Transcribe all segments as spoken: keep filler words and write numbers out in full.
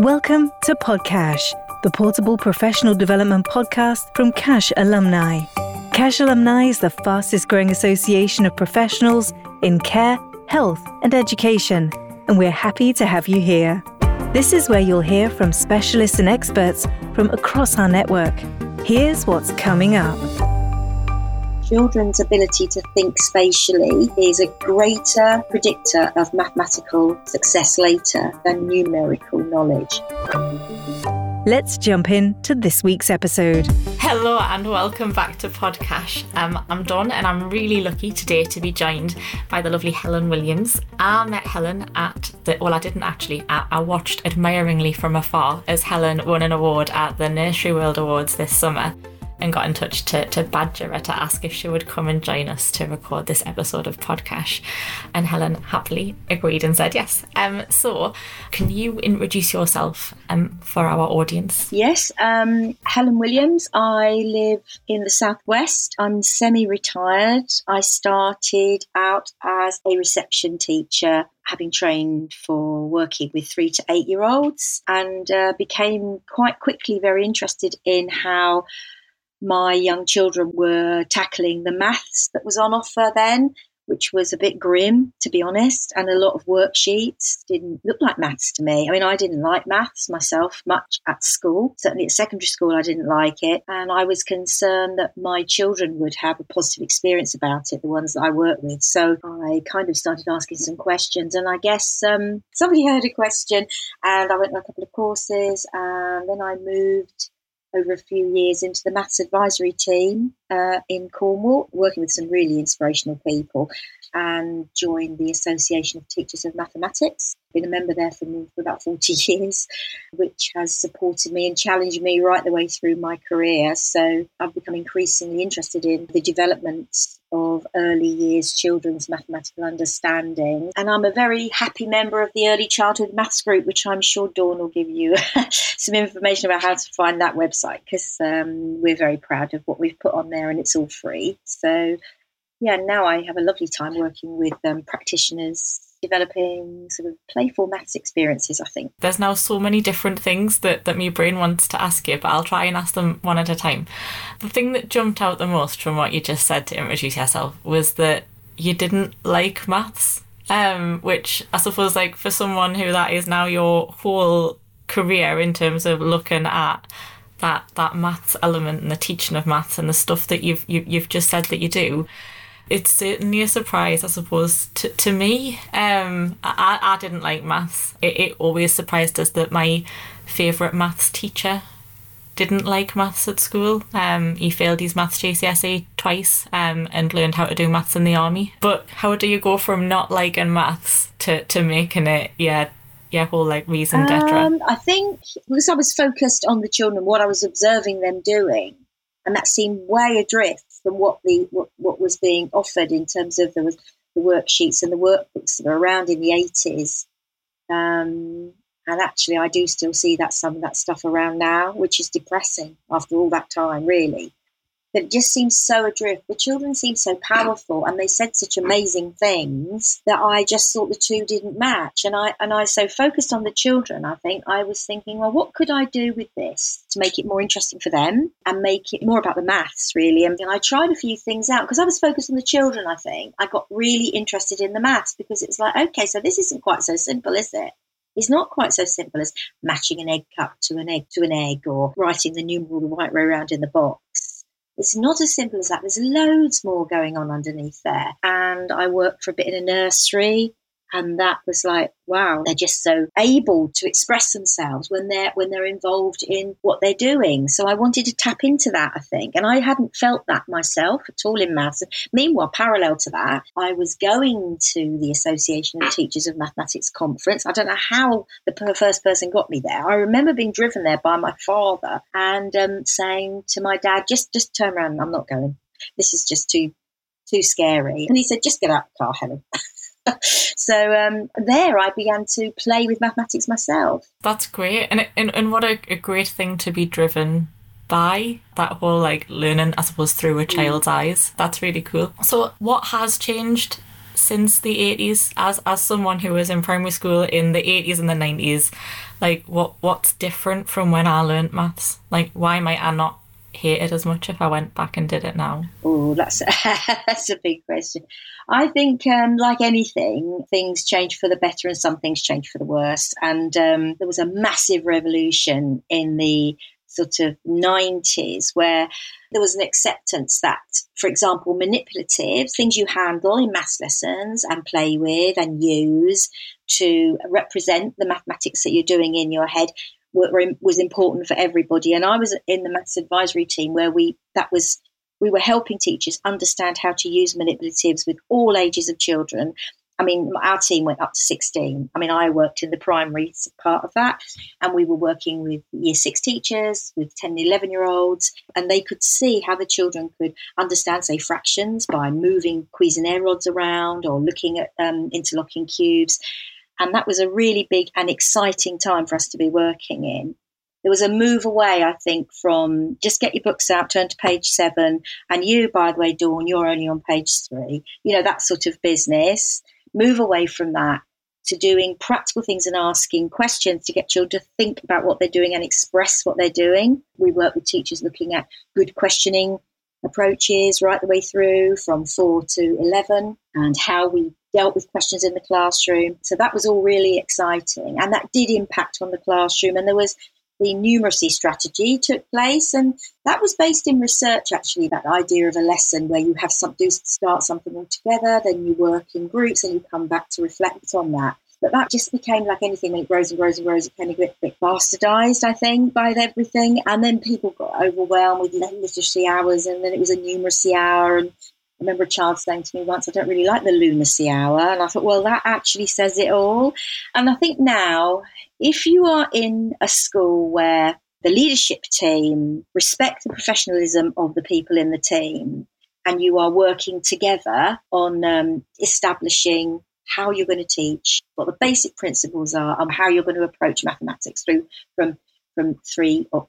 Welcome to PodCache, the portable professional development podcast from CACHE Alumni. CACHE Alumni is the fastest growing association of professionals in care, health and education, and we're happy to have you here. This is where you'll hear from specialists and experts from across our network. Here's what's coming up. Children's ability to think spatially is a greater predictor of mathematical success later than numerical knowledge. Let's jump in to this week's episode. Hello and welcome back to PodCache. Um, I'm Dawn and I'm really lucky today to be joined by the lovely Helen Williams. I met Helen at the, well I didn't actually, I, I watched admiringly from afar as Helen won an award at the Nursery World Awards this summer, and got in touch to, to badger her to ask if she would come and join us to record this episode of PodCache. And Helen happily agreed and said yes. Um, so, can you introduce yourself um, for our audience? Yes, um, Helen Williams. I live in the Southwest. I'm semi-retired. I started out as a reception teacher, having trained for working with three to eight-year-olds, and uh, became quite quickly very interested in how my young children were tackling the maths that was on offer then, which was a bit grim, to be honest, and a lot of worksheets. Didn't look like maths to me. I mean, I didn't like maths myself much at school. Certainly at secondary school, I didn't like it. And I was concerned that my children would have a positive experience about it, the ones that I work with. So I kind of started asking some questions. And I guess um, somebody heard a question and I went on a couple of courses, and then I moved over a few years into the maths advisory team uh, in Cornwall, working with some really inspirational people, and joined the Association of Teachers of Mathematics. Been a member there for, me for about forty years, which has supported me and challenged me right the way through my career. So I've become increasingly interested in the development of early years children's mathematical understanding. And I'm a very happy member of the Early Childhood Maths Group, which I'm sure Dawn will give you some information about how to find that website, because um, we're very proud of what we've put on there and it's all free. So yeah, now I have a lovely time working with um, practitioners, developing sort of playful maths experiences, I think. There's now so many different things that, that my brain wants to ask you, but I'll try and ask them one at a time. The thing that jumped out the most from what you just said to introduce yourself was that you didn't like maths, um, which I suppose, like, for someone who that is now your whole career in terms of looking at that that maths element and the teaching of maths and the stuff that you've you, you've just said that you do, it's certainly a surprise, I suppose, to, to me. Um, I, I didn't like maths. It, it always surprised us that my favourite maths teacher didn't like maths at school. Um, he failed his maths G C S E twice um, and learned how to do maths in the army. But how do you go from not liking maths to, to making it, yeah, yeah, whole like reason d'etre? Um, I think because I was focused on the children, what I was observing them doing, and that seemed way adrift from what the what, what was being offered in terms of the, the worksheets and the workbooks that were around in the eighties. Um, and actually, I do still see that some of that stuff around now, which is depressing after all that time, really. But it just seems so adrift. The children seem so powerful and they said such amazing things that I just thought the two didn't match. And I and I so focused on the children, I think. I was thinking, well, what could I do with this to make it more interesting for them and make it more about the maths, really? And I tried a few things out because I was focused on the children, I think. I got really interested in the maths because it was like, okay, so this isn't quite so simple, is it? It's not quite so simple as matching an egg cup to an egg to an egg or writing the numeral the right way around in the box. It's not as simple as that. There's loads more going on underneath there. And I worked for a bit in a nursery, and that was like, wow, they're just so able to express themselves when they're when they're involved in what they're doing. So I wanted to tap into that, I think. And I hadn't felt that myself at all in maths. Meanwhile, parallel to that, I was going to the Association of Teachers of Mathematics conference. I don't know how the first person got me there. I remember being driven there by my father and um, saying to my dad, just, just turn around, I'm not going. This is just too, too scary. And he said, just get out of the car, Helen. So um, there I began to play with mathematics myself. That's great. And and, and what a, a great thing to be driven by, that whole like learning, I suppose, through a child's mm. eyes. That's really cool. So what has changed since the eighties, as as someone who was in primary school in the eighties and the nineties, like what what's different from when I learned maths? Like, why might I not hate it as much if I went back and did it now? Oh, that's that's a big question. I think um, like anything, things change for the better and some things change for the worse. And um, there was a massive revolution in the sort of nineties where there was an acceptance that, for example, manipulative, things you handle in maths lessons and play with and use to represent the mathematics that you're doing in your head, was important for everybody. And I was in the maths advisory team where we that was we were helping teachers understand how to use manipulatives with all ages of children. I mean, our team went up to sixteen. I mean, I worked in the primary part of that, and we were working with year six teachers, with ten and eleven year olds, and they could see how the children could understand, say, fractions by moving Cuisenaire rods around or looking at um, interlocking cubes. And that was a really big and exciting time for us to be working in. There was a move away, I think, from just get your books out, turn to page seven, and you, by the way, Dawn, you're only on page three. You know, that sort of business. Move away from that to doing practical things and asking questions to get children to think about what they're doing and express what they're doing. We work with teachers looking at good questioning approaches right the way through from four to eleven and how we dealt with questions in the classroom. So that was all really exciting, and that did impact on the classroom. And there was the numeracy strategy took place, and that was based in research, actually, that idea of a lesson where you have some do start something all together, then you work in groups and you come back to reflect on that. But that just became, like anything, when it grows and grows and grows, it became a bit, bit bastardised, I think, by everything. And then people got overwhelmed with literacy hours, and then it was a numeracy hour. And I remember a child saying to me once, I don't really like the lunacy hour. And I thought, well, that actually says it all. And I think now, if you are in a school where the leadership team respect the professionalism of the people in the team, and you are working together on um, establishing how you're going to teach, what the basic principles are, and how you're going to approach mathematics through from from three or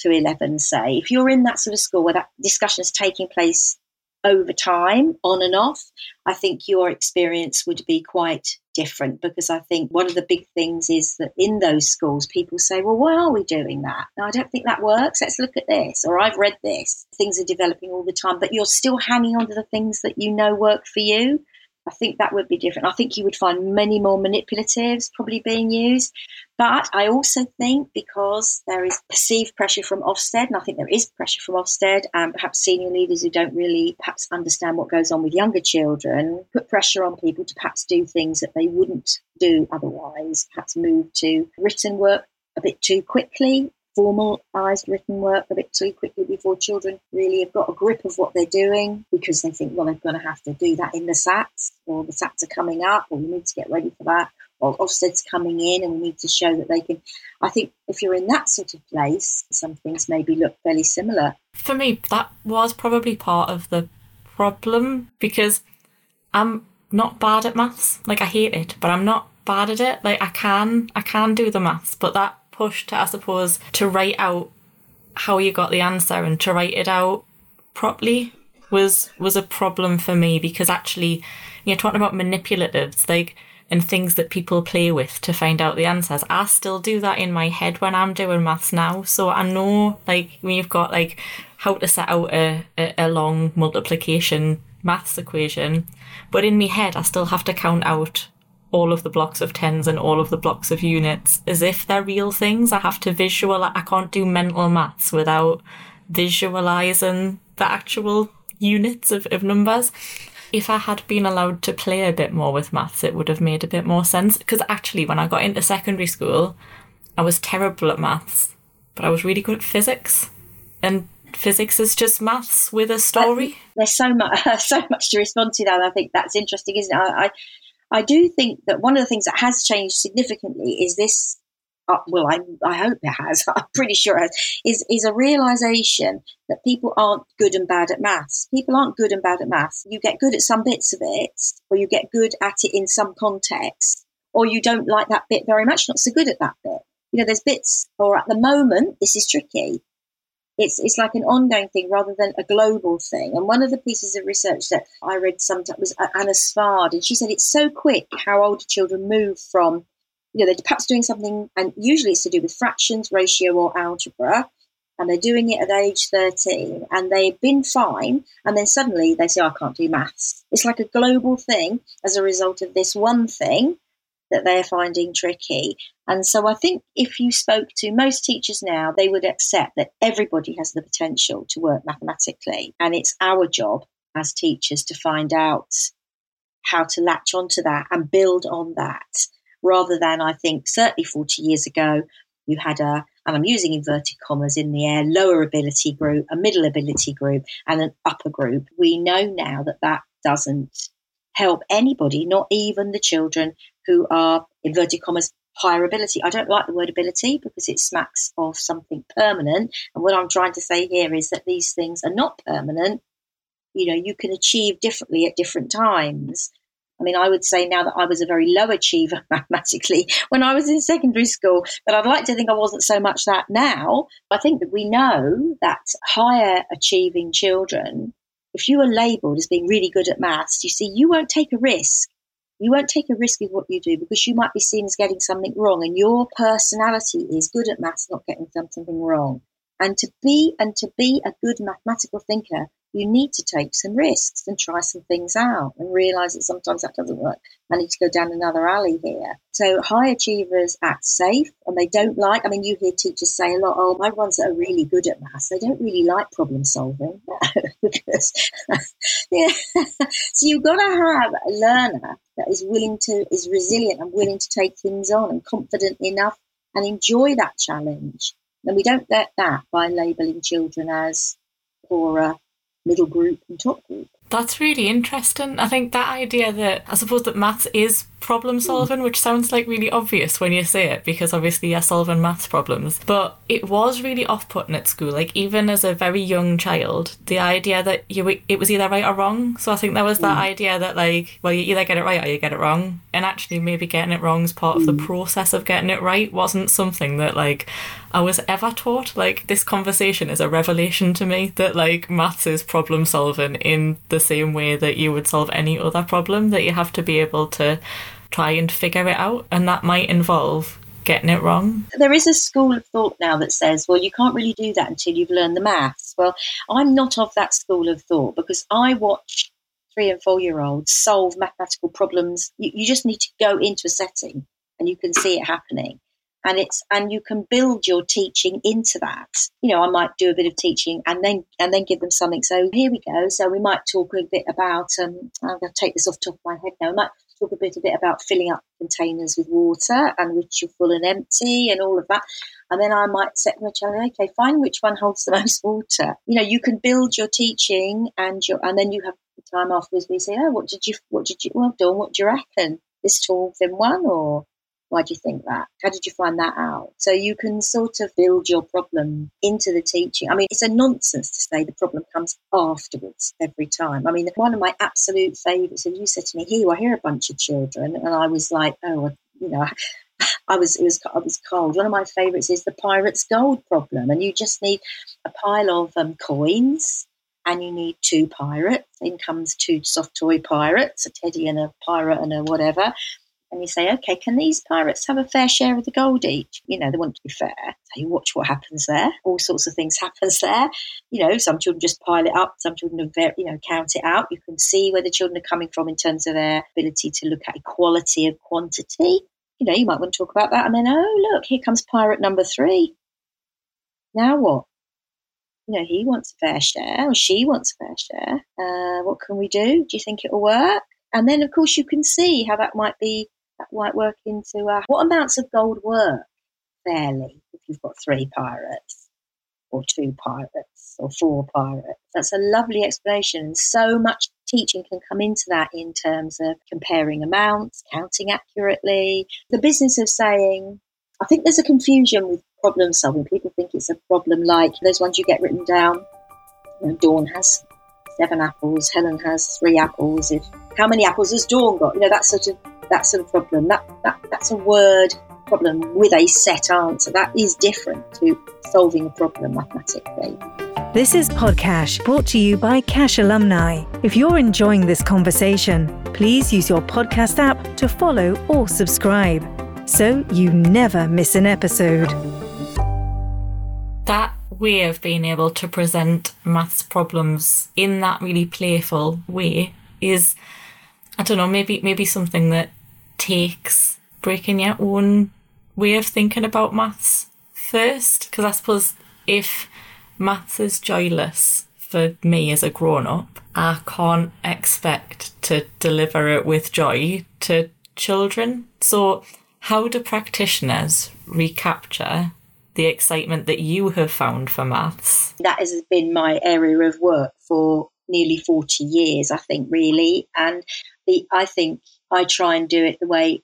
to eleven, say. If you're in that sort of school where that discussion is taking place over time, on and off, I think your experience would be quite different, because I think one of the big things is that in those schools, people say, well, why are we doing that? No, I don't think that works. Let's look at this. Or I've read this. Things are developing all the time, but you're still hanging on to the things that you know work for you. I think that would be different. I think you would find many more manipulatives probably being used. But I also think, because there is perceived pressure from Ofsted, and I think there is pressure from Ofsted, and perhaps senior leaders who don't really perhaps understand what goes on with younger children, put pressure on people to perhaps do things that they wouldn't do otherwise, perhaps move to written work a bit too quickly, formalised written work a bit too quickly before children really have got a grip of what they're doing, because they think, well, they're going to have to do that in the SATs, or the SATs are coming up, or we need to get ready for that, or Ofsted's coming in and we need to show that they can. I think if you're in that sort of place, some things maybe look fairly similar. For me, that was probably part of the problem, because I'm not bad at maths. Like, I hate it, but I'm not bad at it. Like, I can, I can do the maths, but that push to, I suppose, to write out how you got the answer and to write it out properly was was a problem for me, because actually, you know, talking about manipulatives, like, and things that people play with to find out the answers, I still do that in my head when I'm doing maths now. So I know, like, when you've got, like, how to set out a, a, a long multiplication maths equation, but in my head I still have to count out all of the blocks of tens and all of the blocks of units as if they're real things. I have to visualize. I can't do mental maths without visualizing the actual units of, of numbers. If I had been allowed to play a bit more with maths, it would have made a bit more sense. Because actually, when I got into secondary school, I was terrible at maths, but I was really good at physics. And physics is just maths with a story. There's so much, so much to respond to that. And I think that's interesting, isn't it? I, I I do think that one of the things that has changed significantly is this, uh, well, I, I hope it has, I'm pretty sure it has, is, is a realisation that people aren't good and bad at maths. People aren't good and bad at maths. You get good at some bits of it, or you get good at it in some context, or you don't like that bit very much, not so good at that bit. You know, there's bits, or at the moment, this is tricky. it's it's like an ongoing thing rather than a global thing. And one of the pieces of research that I read sometime was Anna Sfard, and she said it's so quick how older children move from, you know, they're perhaps doing something, and usually it's to do with fractions, ratio or algebra, and they're doing it at age thirteen, and they've been fine, and then suddenly they say, oh, I can't do maths. It's like a global thing as a result of this one thing that they're finding tricky. And so I think if you spoke to most teachers now, they would accept that everybody has the potential to work mathematically, and it's our job as teachers to find out how to latch onto that and build on that, rather than, I think, certainly forty years ago, you had a, and I'm using inverted commas in the air, lower ability group, a middle ability group, and an upper group. We know now that that doesn't help anybody, not even the children who are, inverted commas, higher ability. I don't like the word ability because it smacks of something permanent. And what I'm trying to say here is that these things are not permanent. You know, you can achieve differently at different times. I mean, I would say now that I was a very low achiever mathematically when I was in secondary school, but I'd like to think I wasn't so much that now. I think that we know that higher achieving children, if you are labelled as being really good at maths, you see, you won't take a risk. You won't take a risk with what you do because you might be seen as getting something wrong, and your personality is good at maths, not getting something wrong. And to be and to be a good mathematical thinker, you need to take some risks and try some things out and realise that sometimes that doesn't work. I need to go down another alley here. So high achievers act safe, and they don't like, I mean, you hear teachers say a lot, oh, my ones that are really good at maths, they don't really like problem solving. because, yeah. So you've got to have a learner that is willing to, is resilient and willing to take things on and confident enough and enjoy that challenge. And we don't get that by labelling children as poorer, middle group and top group. That's really interesting. I think that idea that, I suppose that maths is problem solving, mm. which sounds like really obvious when you say it, because obviously you're solving maths problems, but it was really off-putting at school. Like even as a very young child, the idea that you it was either right or wrong. So I think there was that mm. idea that like, well, you either get it right or you get it wrong. And actually maybe getting it wrong is part mm. of the process of getting it right wasn't something that like I was ever taught. Like this conversation is a revelation to me that like maths is problem solving in the the same way that you would solve any other problem, that you have to be able to try and figure it out, and that might involve getting it wrong. There is a school of thought now that says, well, you can't really do that until you've learned the maths. Well, I'm not of that school of thought, because I watch three and four year olds solve mathematical problems. You, you just need to go into a setting and you can see it happening. And it's and you can build your teaching into that. You know, I might do a bit of teaching and then and then give them something. So here we go. So we might talk a bit about. Um, I'm going to take this off the top of my head now. We might talk a bit a bit about filling up containers with water and which are full and empty and all of that. And then I might set my challenge. Okay, find which one holds the most water. You know, you can build your teaching and your and then you have the time afterwards. We say, oh, what did you what did you well done? What do you reckon? This tall thin one or? Why do you think that? How did you find that out? So you can sort of build your problem into the teaching. I mean, it's a nonsense to say the problem comes afterwards every time. I mean, one of my absolute favourites, and you said to me, here, I hear a bunch of children. And I was like, oh, you know, I was, it was, I was cold. One of my favourites is the Pirate's Gold problem. And you just need a pile of um, coins. And you need two pirates. In comes two soft toy pirates, a teddy and a pirate and a whatever. And you say, okay, can these pirates have a fair share of the gold each? You know, they want to be fair. So you watch what happens there. All sorts of things happens there. You know, some children just pile it up. Some children, you know, count it out. You can see where the children are coming from in terms of their ability to look at equality and quantity. You know, you might want to talk about that. And then, oh, look, here comes pirate number three. Now what? You know, he wants a fair share or she wants a fair share. Uh, what can we do? Do you think it will work? And then, of course, you can see how that might be That might work into uh, what amounts of gold work fairly if you've got three pirates or two pirates or four pirates. That's a lovely explanation. So much teaching can come into that in terms of comparing amounts, counting accurately. The business of saying, I think there's a confusion with problem solving. People think it's a problem like those ones you get written down. You know, Dawn has seven apples, Helen has three apples. If how many apples has Dawn got? You know, that sort of That sort of problem. That, that that's a word problem with a set answer. That is different to solving a problem mathematically. This is PodCache, brought to you by CACHE Alumni. If you're enjoying this conversation, please use your podcast app to follow or subscribe so you never miss an episode. That way of being able to present maths problems in that really playful way is, I don't know, maybe maybe something that takes breaking your own way of thinking about maths first. Because I suppose if maths is joyless for me as a grown-up, I can't expect to deliver it with joy to children. So how do practitioners recapture the excitement that you have found for maths? That has been my area of work for nearly forty years, I think, really. And the, I think I try and do it the way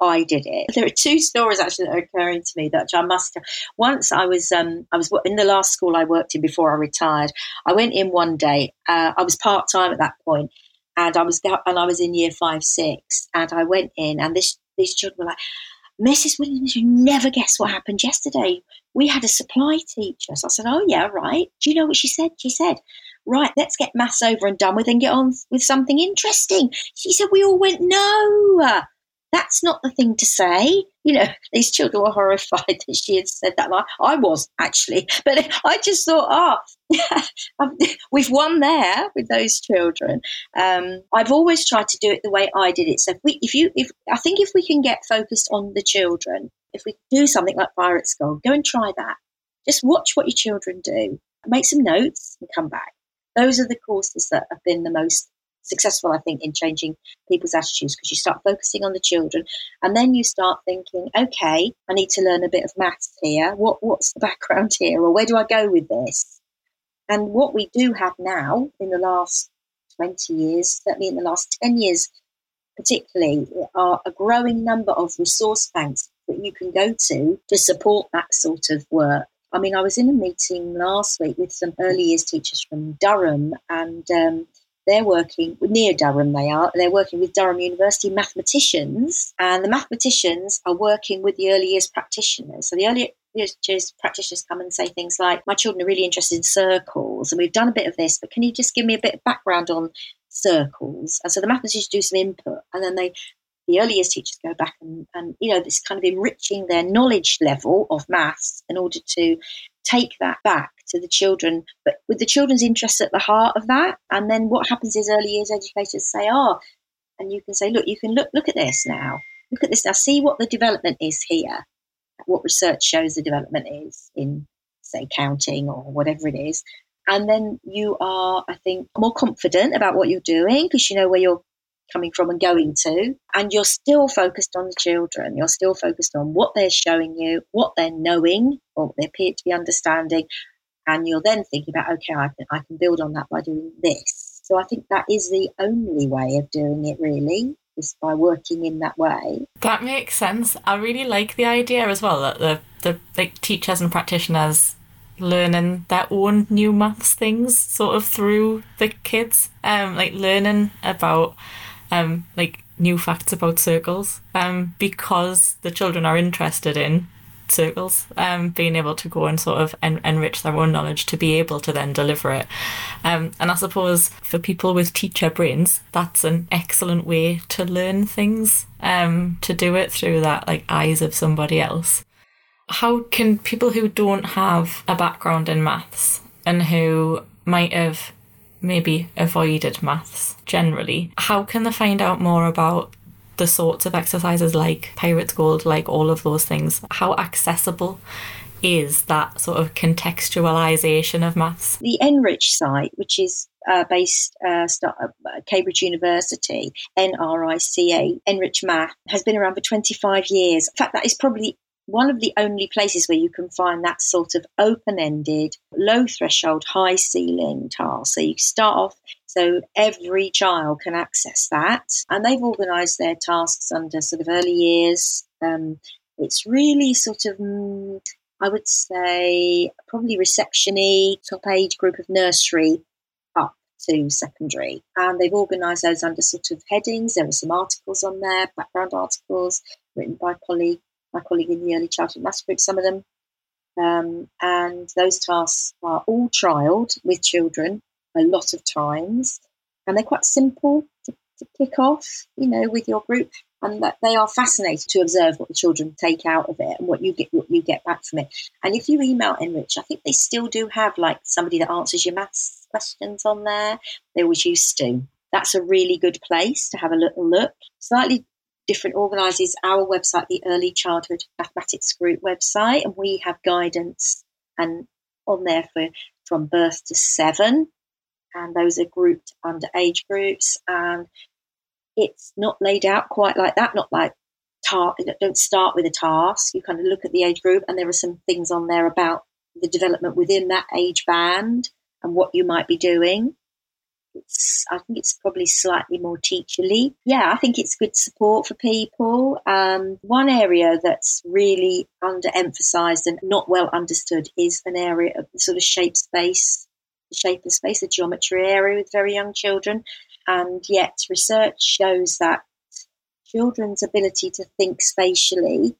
I did it. There are two stories actually that are occurring to me that I must. Once I was, um, I was in the last school I worked in before I retired. I went in one day. Uh, I was part time at that point, and I was and I was in year five, six, and I went in, and this these children were like, "Missus Williams, you never guess what happened yesterday. We had a supply teacher." So I said, "Oh yeah, right. Do you know what she said?" She said, "Right, let's get maths over and done with and get on with something interesting." She said, "We all went, no. That's not the thing to say." You know, these children were horrified that she had said that. Like, I was actually, but I just thought, ah, oh, yeah, we've won there with those children. Um, I've always tried to do it the way I did it. So, if we, if you, if I think if we can get focused on the children, if we do something like Pirate's Gold, go and try that. Just watch what your children do, make some notes, and come back. Those are the courses that have been the most successful, I think, in changing people's attitudes, because you start focusing on the children and then you start thinking, okay, I need to learn a bit of maths here. What what's the background here, or where do I go with this? And what we do have now in the last twenty years, certainly in the last ten years particularly, are a growing number of resource banks that you can go to to support that sort of work. I mean, I was in a meeting last week with some early years teachers from Durham, and um they're working, near Durham they are, they're working with Durham University mathematicians, and the mathematicians are working with the early years practitioners. So the early years practitioners come and say things like, "My children are really interested in circles, and we've done a bit of this, but can you just give me a bit of background on circles?" And so the mathematicians do some input, and then they, the early years teachers go back and, and, you know, this kind of enriching their knowledge level of maths in order to take that back to the children, but with the children's interests at the heart of that. And then what happens is early years educators say, oh, and you can say, look, you can look, look at this now. Look at this now. See what the development is here, what research shows the development is in, say, counting or whatever it is. And then you are, I think, more confident about what you're doing because you know where you're coming from and going to, and you're still focused on the children. You're still focused on what they're showing you, what they're knowing, or what they appear to be understanding. And you're then thinking about, okay, I can, I can build on that by doing this. So I think that is the only way of doing it, really, is by working in that way. That makes sense. I really like the idea as well that the, the like teachers and practitioners learning their own new maths things sort of through the kids, um, like learning about um, like new facts about circles, um, because the children are interested in circles, um, being able to go and sort of en- enrich their own knowledge to be able to then deliver it. Um, and I suppose for people with teacher brains, that's an excellent way to learn things, um, to do it through that like eyes of somebody else. How can people who don't have a background in maths and who might have maybe avoided maths generally, how can they find out more about the sorts of exercises like Pirate's Gold, like all of those things? How accessible is that sort of contextualisation of maths? The NRICH site, which is uh, based uh, start, uh, Cambridge University, N R I C H, NRICH Math, has been around for twenty-five years. In fact, that is probably one of the only places where you can find that sort of open-ended, low-threshold, high-ceiling task. So you start off, so every child can access that. And they've organised their tasks under sort of early years. Um, it's really sort of, mm, I would say, probably reception-y, top age group of nursery up to secondary. And they've organised those under sort of headings. There are some articles on there, background articles written by Polly. my colleague in the Early Childhood Maths Group, some of them. Um, and those tasks are all trialled with children a lot of times. And they're quite simple to, to kick off, you know, with your group. And that they are fascinated to observe what the children take out of it and what you get what you get back from it. And if you email Enrich, I think they still do have like somebody that answers your maths questions on there. They always used to. That's a really good place to have a little look. Slightly different organises our website, the Early Childhood Mathematics Group website, and we have guidance and on there for from birth to seven, and those are grouped under age groups. And it's not laid out quite like that, not like, tar- don't start with a task. You kind of look at the age group and there are some things on there about the development within that age band and what you might be doing. It's, I think it's probably slightly more teacherly. Yeah, I think it's good support for people. Um, one area that's really underemphasised and not well understood is an area of the sort of shape space, the shape of space, the geometry area with very young children. And yet research shows that children's ability to think spatially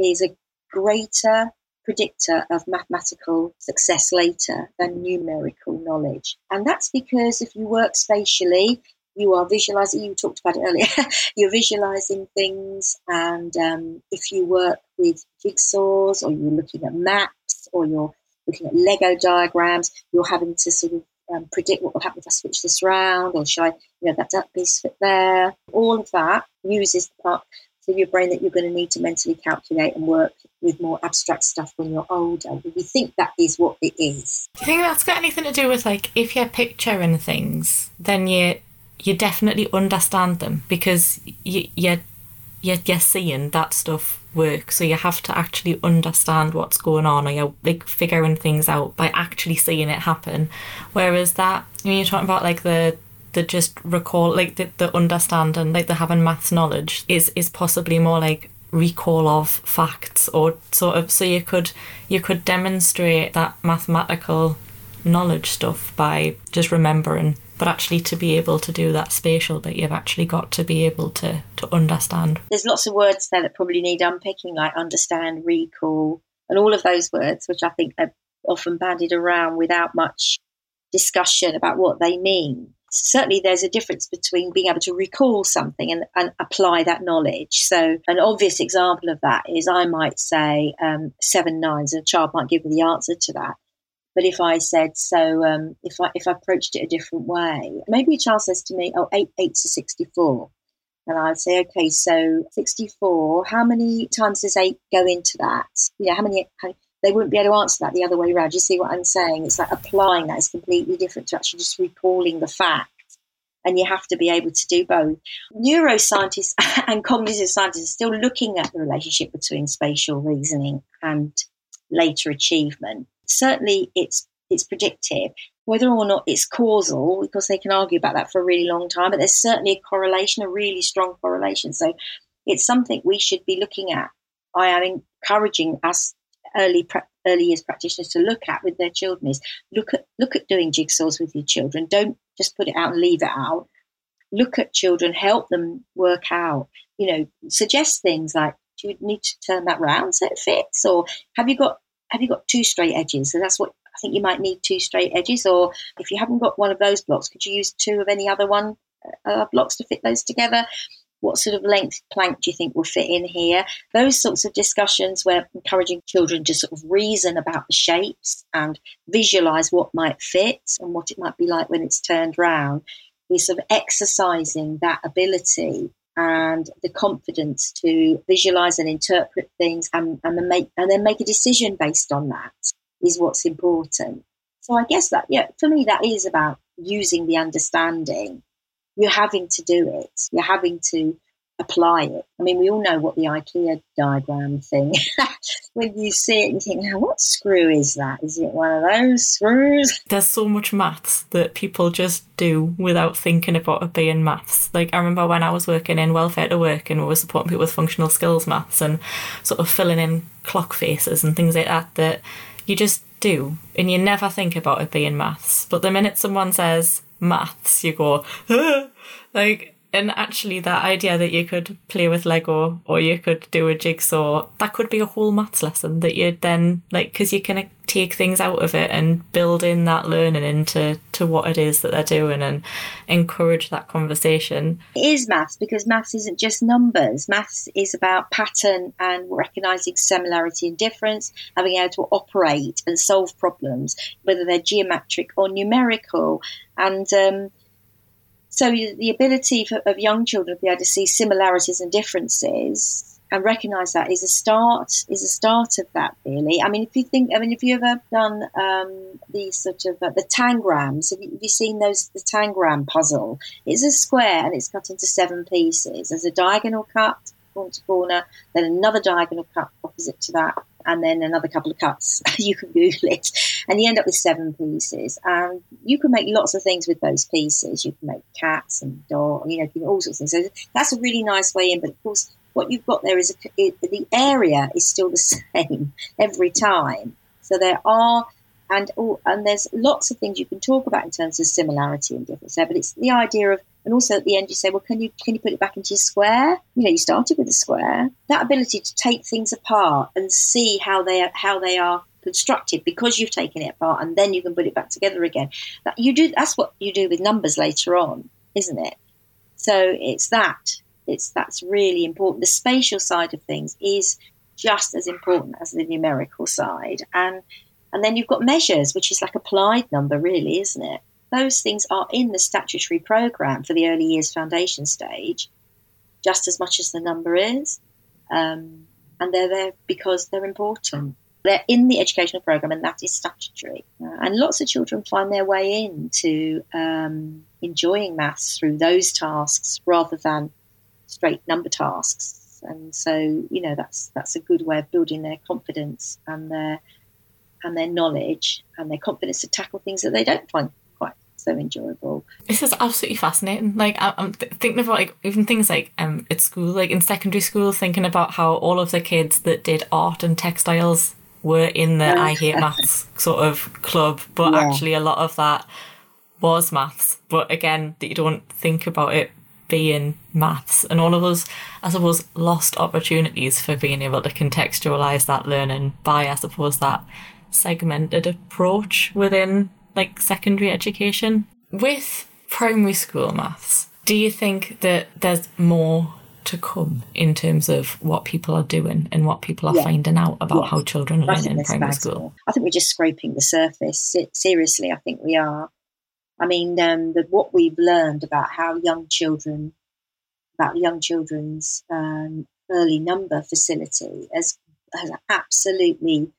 is a greater predictor of mathematical success later than numerical knowledge. And that's because if you work spatially, you are visualising, you talked about it earlier, you're visualising things. And um, if you work with jigsaws or you're looking at maps or you're looking at Lego diagrams, you're having to sort of Um, predict what will happen if I switch this round, or should I, you know, that, that piece fit there. All of that uses the part of your brain that you're going to need to mentally calculate and work with more abstract stuff when you're older. We think that is what it is. Do you think that's got anything to do with, like, if you're picturing things, then you you definitely understand them because you, you're, you're, you're seeing that stuff work, so you have to actually understand what's going on, or you're like figuring things out by actually seeing it happen. Whereas that, you know, you're talking about like the the just recall, like the, the understanding, like the having maths knowledge is is possibly more like recall of facts, or sort of, so you could you could demonstrate that mathematical knowledge stuff by just remembering, but actually to be able to do that spatial bit, you've actually got to be able to to understand. There's lots of words there that probably need unpicking, like understand, recall, and all of those words, which I think are often bandied around without much discussion about what they mean. Certainly there's a difference between being able to recall something and, and apply that knowledge. So an obvious example of that is I might say um, seven nines, and a child might give me the answer to that. But if I said, so um, if I if I approached it a different way, maybe a child says to me, oh, eight eights are sixty-four. And I'd say, okay, so sixty-four, how many times does eight go into that? You know, how many, how, they wouldn't be able to answer that the other way around. You see what I'm saying? It's like applying that is completely different to actually just recalling the fact. And you have to be able to do both. Neuroscientists and cognitive scientists are still looking at the relationship between spatial reasoning and later achievement. Certainly it's it's predictive. Whether or not it's causal, because they can argue about that for a really long time, but there's certainly a correlation, a really strong correlation. So it's something we should be looking at. I am encouraging us early pre- early years practitioners to look at with their children is look at look at doing jigsaws with your children. Don't just put it out and leave it out. Look at children, help them work out, you know, suggest things like, do you need to turn that round so it fits? Or have you got Have you got two straight edges? So that's what I think you might need, two straight edges. Or if you haven't got one of those blocks, could you use two of any other one uh, blocks to fit those together? What sort of length plank do you think will fit in here? Those sorts of discussions where encouraging children to sort of reason about the shapes and visualise what might fit and what it might be like when it's turned round is sort of exercising that ability and the confidence to visualise and interpret things and, and, then make, and then make a decision based on that is what's important. So I guess that, yeah, for me, that is about using the understanding. You're having to do it. You're having to apply it. I mean, we all know what the IKEA diagram thing, when you see it and think, now what screw is that? Is it one of those screws? There's so much maths that people just do without thinking about it being maths. Like, I remember when I was working in welfare to work and we were supporting people with functional skills maths and sort of filling in clock faces and things like that that you just do and you never think about it being maths. But the minute someone says maths, you go, ah! Like, And actually that idea that you could play with Lego or you could do a jigsaw, that could be a whole maths lesson that you'd then, like, because you can take things out of it and build in that learning into to what it is that they're doing and encourage that conversation. It is maths, because maths isn't just numbers. Maths is about pattern and recognising similarity and difference, and being able to operate and solve problems, whether they're geometric or numerical. And um So the ability for, of young children to be able to see similarities and differences and recognise that is a start, is a start of that, really. I mean, if you think, I mean, if you've ever done um, these sort of, uh, the tangrams, have you, have you seen those, the tangram puzzle? It's a square and it's cut into seven pieces. There's a diagonal cut, corner to corner, then another diagonal cut opposite to that, and then another couple of cuts. You can Google it. And you end up with seven pieces. And you can make lots of things with those pieces. You can make cats and dogs, you know, all sorts of things. So that's a really nice way in. But, of course, what you've got there is a, it, the area is still the same every time. So there are, and all, and there's lots of things you can talk about in terms of similarity and difference there. But it's the idea of, and also at the end you say, well, can you can you put it back into your square? You know, you started with a square. That ability to take things apart and see how they are, how they are constructed, because you've taken it apart, and then you can put it back together again. That you do. That's what you do with numbers later on, isn't it? So it's that. It's that's really important. The spatial side of things is just as important as the numerical side, and and then you've got measures, which is like applied number, really, isn't it? Those things are in the statutory programme for the early years foundation stage, just as much as the number is, um, and they're there because they're important. They're in the educational programme, and that is statutory. And lots of children find their way into um, enjoying maths through those tasks rather than straight number tasks. And so, you know, that's that's a good way of building their confidence and their and their knowledge and their confidence to tackle things that they don't find quite so enjoyable. This is absolutely fascinating. Like, I'm thinking about, like, even things like um at school, like in secondary school, thinking about how all of the kids that did art and textiles were in the I hate maths sort of club, but yeah. Actually a lot of that was maths, but again that you don't think about it being maths, and all of us, I suppose, lost opportunities for being able to contextualise that learning by, I suppose, that segmented approach within, like, secondary education. With primary school maths, do you think that there's more to come in terms of what people are doing and what people are yeah. finding out about yes. how children learn in primary school? I think we're just scraping the surface. Seriously, I think we are. I mean, um, the, what we've learned about how young children, about young children's um, early number facility has, has absolutely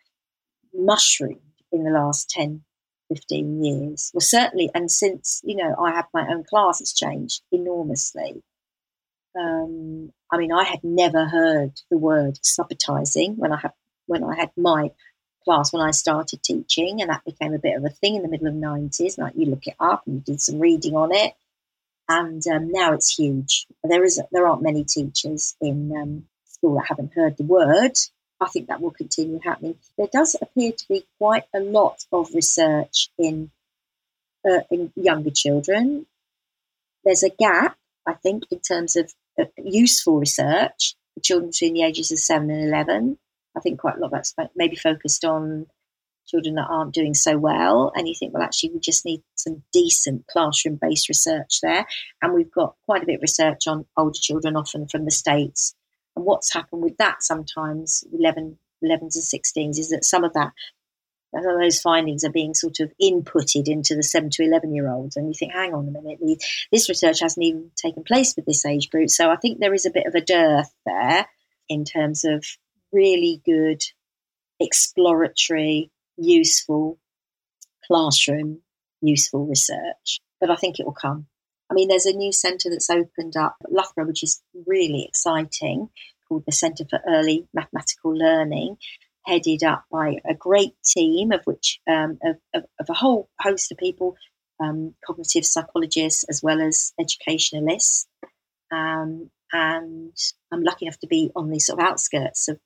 mushroomed in the last ten, fifteen years. Well, certainly, and since, you know, I have my own class, it's changed enormously. Um, I mean, I had never heard the word subitising when I had when I had my class when I started teaching, and that became a bit of a thing in the middle of the nineties. Like, you look it up and you did some reading on it, and um, now it's huge. There is there aren't many teachers in um, school that haven't heard the word. I think that will continue happening. There does appear to be quite a lot of research in uh, in younger children. There's a gap, I think, in terms of useful research for children between the ages of seven and eleven. I think quite a lot of that's maybe focused on children that aren't doing so well, and you think, well, actually we just need some decent classroom-based research there. And we've got quite a bit of research on older children, often from the States, and what's happened with that sometimes, eleven, elevens and sixteens, is that some of that, and those findings are being sort of inputted into the seven to eleven-year-olds. And you think, hang on a minute, this research hasn't even taken place with this age group. So I think there is a bit of a dearth there in terms of really good, exploratory, useful, classroom, useful research. But I think it will come. I mean, there's a new centre that's opened up at Loughborough, which is really exciting, called the Centre for Early Mathematical Learning, headed up by a great team of which um, of, of, of a whole host of people, um, cognitive psychologists as well as educationalists, um, and I'm lucky enough to be on the sort of outskirts of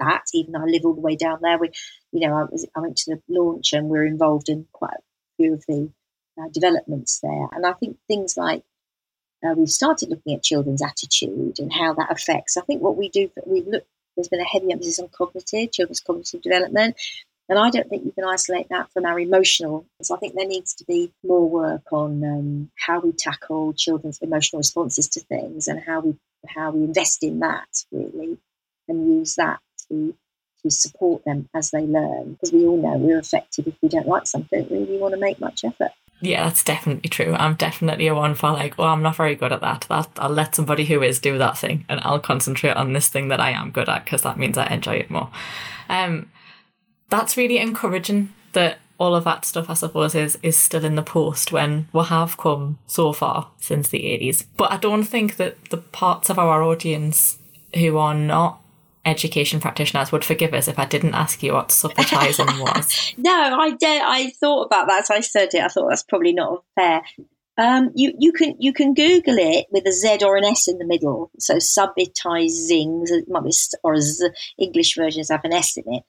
that. Even though I live all the way down there, we, you know, I was I went to the launch and we we're involved in quite a few of the uh, developments there. And I think things like Uh, we've started looking at children's attitude and how that affects. I think what we do, we've looked, there's been a heavy emphasis on cognitive, children's cognitive development. And I don't think you can isolate that from our emotional. So I think there needs to be more work on um, how we tackle children's emotional responses to things and how we how we invest in that, really, and use that to, to support them as they learn. Because we all know we're affected if we don't like something. We really want to make much effort. Yeah, that's definitely true. I'm definitely a one for like, well, I'm not very good at that. that. I'll let somebody who is do that thing and I'll concentrate on this thing that I am good at because that means I enjoy it more. Um, That's really encouraging that all of that stuff, I suppose, is is still in the post when we have come so far since the eighties. But I don't think that the parts of our audience who are not education practitioners would forgive us if I didn't ask you what subitising was. No, I don't. I thought about that as I said it. I thought that's probably not fair. Um, you, you can you can Google it with a Z or an S in the middle. So subitising, it might be, or as English versions have an S in it.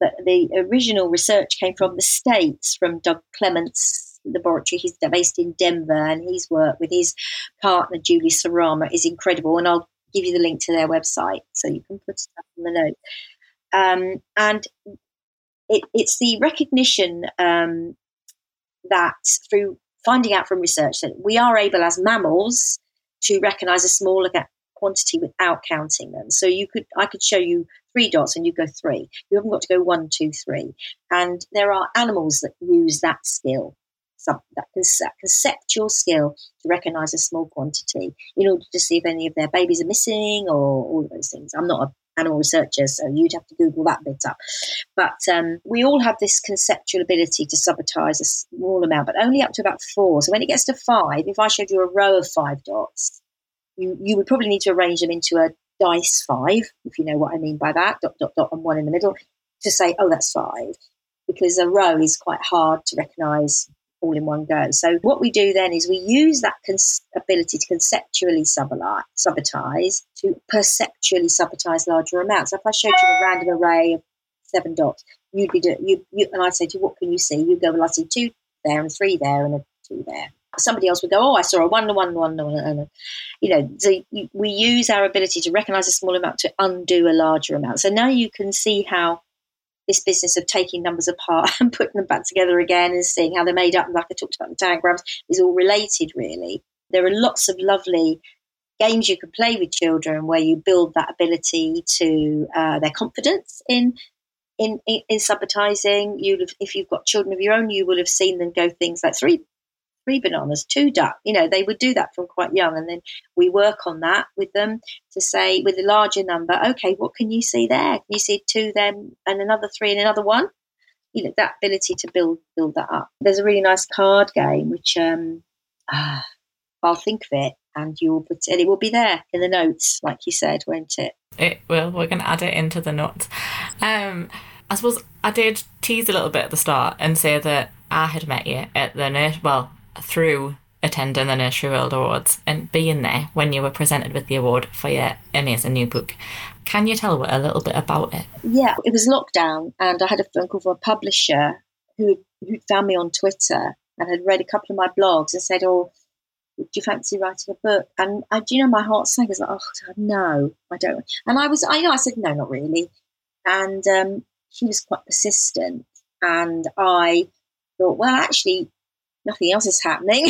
But the original research came from the States, from Doug Clements' laboratory. He's based in Denver, and his work with his partner, Julie Sarama, is incredible. And I'll give you the link to their website so you can put it up in the notes. Um, and it, it's the recognition um, that through finding out from research that we are able as mammals to recognise a smaller quantity without counting them. So you could, I could show you three dots and you go three. You haven't got to go one, two, three. And there are animals that use that skill, that conceptual skill to recognise a small quantity in order to see if any of their babies are missing or all of those things. I'm not an animal researcher, so you'd have to Google that bit up. But um, we all have this conceptual ability to subitise a small amount, but only up to about four. So when it gets to five, if I showed you a row of five dots, you, you would probably need to arrange them into a dice five, if you know what I mean by that, dot, dot, dot, and one in the middle, to say, oh, that's five, because a row is quite hard to recognise all in one go. So what we do then is we use that cons- ability to conceptually subitise, to perceptually subitise larger amounts. So if I showed you a random array of seven dots, you'd be doing, you, you, and I'd say to you, what can you see? You'd go, well, I see two there and three there and a two there. Somebody else would go, oh, I saw a one, a one, one, one, one. You know, so we use our ability to recognise a small amount to undo a larger amount. So now you can see how this business of taking numbers apart and putting them back together again and seeing how they're made up, like I talked about the diagrams, is all related, really. There are lots of lovely games you can play with children where you build that ability to uh, their confidence in in, in, in subitising. You'll have, if you've got children of your own, you will have seen them go things like three three bananas, two duck, you know, they would do that from quite young. And then we work on that with them to say with a larger number, okay, what can you see there? Can you see two there and another three and another one? You know, that ability to build build that up. There's a really nice card game, which um, ah, I'll think of it and you'll put it, and it will be there in the notes, like you said, won't it? It will. We're going to add it into the notes. Um, I suppose I did tease a little bit at the start and say that I had met you at the nurse, well, through attending the Nursery World Awards and being there when you were presented with the award for your amazing new book. Can you tell a little bit about it? Yeah, it was lockdown and I had a phone call from a publisher who who found me on Twitter and had read a couple of my blogs and said, oh, do you fancy writing a book? And, I, do you know, my heart sank. I was like, oh, no, I don't. And I was, I, you know, I said, no, not really. And um, she was quite persistent. And I thought, well, actually, nothing else is happening.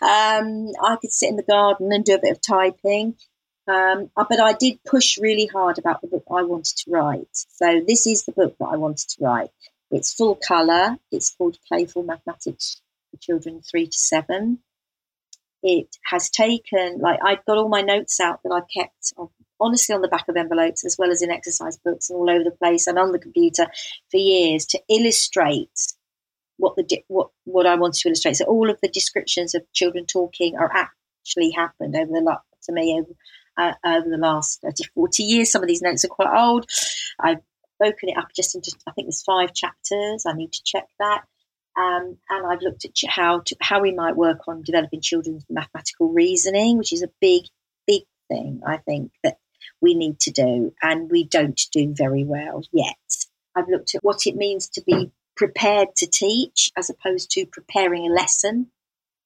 um, I could sit in the garden and do a bit of typing. Um, but I did push really hard about the book I wanted to write. So this is the book that I wanted to write. It's full colour. It's called Playful Mathematics for Children three to seven. It has taken, like, I've got all my notes out that I've kept, on, honestly, on the back of envelopes, as well as in exercise books and all over the place and on the computer for years to illustrate what the what what I want to illustrate. So all of the descriptions of children talking are actually happened over the to me over uh, over the last thirty, forty years. Some of these notes are quite old. I've broken it up just into, I think there's five chapters. I need to check that. Um, and I've looked at how to, how we might work on developing children's mathematical reasoning, which is a big, big thing, I think, that we need to do and we don't do very well yet. I've looked at what it means to be prepared to teach as opposed to preparing a lesson.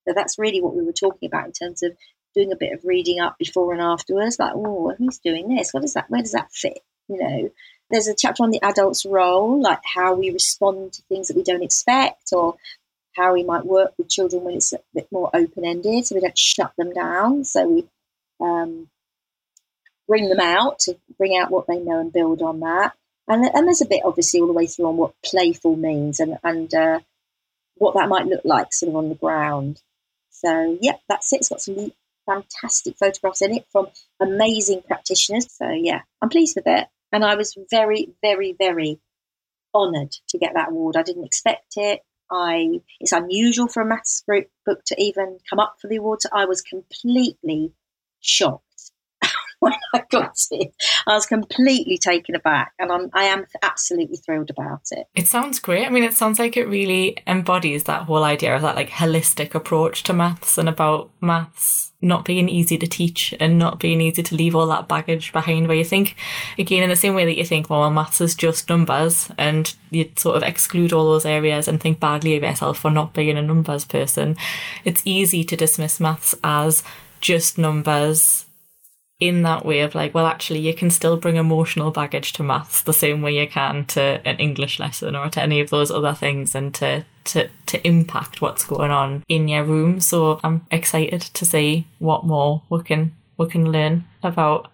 So that's really what we were talking about in terms of doing a bit of reading up before and afterwards, like, oh, who's doing this? What is that? Where does that fit? You know, there's a chapter on the adult's role, like how we respond to things that we don't expect, or how we might work with children when it's a bit more open-ended, so we don't shut them down. So we um, bring them out to bring out what they know and build on that. And, and there's a bit, obviously, all the way through on what playful means and, and uh, what that might look like sort of on the ground. So, yeah, that's it. It's got some fantastic photographs in it from amazing practitioners. So, yeah, I'm pleased with it. And I was very, very, very honoured to get that award. I didn't expect it. I It's unusual for a maths group book to even come up for the award. So I was completely shocked when I got it. I was completely taken aback, and I'm, I am absolutely thrilled about it. It sounds great. I mean, it sounds like it really embodies that whole idea of that like holistic approach to maths and about maths not being easy to teach and not being easy to leave all that baggage behind, where you think, again, in the same way that you think, well, maths is just numbers, and you sort of exclude all those areas and think badly of yourself for not being a numbers person. It's easy to dismiss maths as just numbers, in that way of like, well, actually, you can still bring emotional baggage to maths the same way you can to an English lesson or to any of those other things, and to to to impact what's going on in your room. So I'm excited to see what more we can we can learn about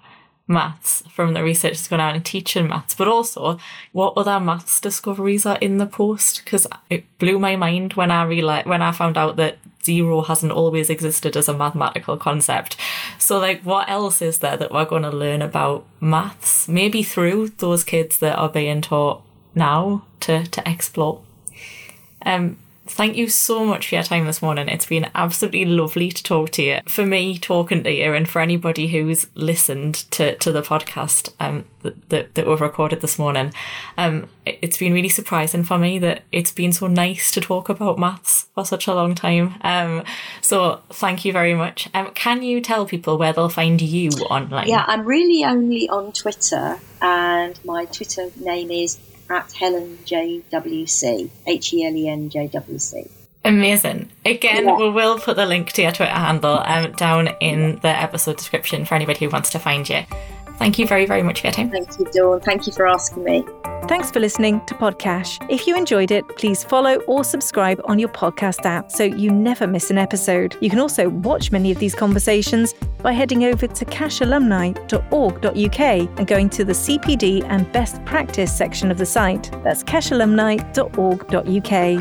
maths from the research that's going on in teaching maths, but also what other maths discoveries are in the post, because it blew my mind when I realized when I found out that zero hasn't always existed as a mathematical concept. So like, what else is there that we're going to learn about maths, maybe through those kids that are being taught now to to explore? Um thank you so much for your time this morning. It's been absolutely lovely to talk to you. For me talking to you, and for anybody who's listened to to the podcast um that that we've recorded this morning, um it's been really surprising for me that it's been so nice to talk about maths for such a long time. Um so thank you very much. Um can you tell people where they'll find you online? Yeah, I'm really only on Twitter, and my Twitter name is at Helen J W C, H E L E N J W C. Amazing. Again, yeah. We will put the link to your Twitter handle um, down in the episode description for anybody who wants to find you. Thank you very, very much for your time. Thank you, Dawn. Thank you for asking me. Thanks for listening to Podcache. If you enjoyed it, please follow or subscribe on your podcast app so you never miss an episode. You can also watch many of these conversations by heading over to cache alumni dot org dot U K and going to the C P D and Best Practice section of the site. That's cache alumni dot org dot U K.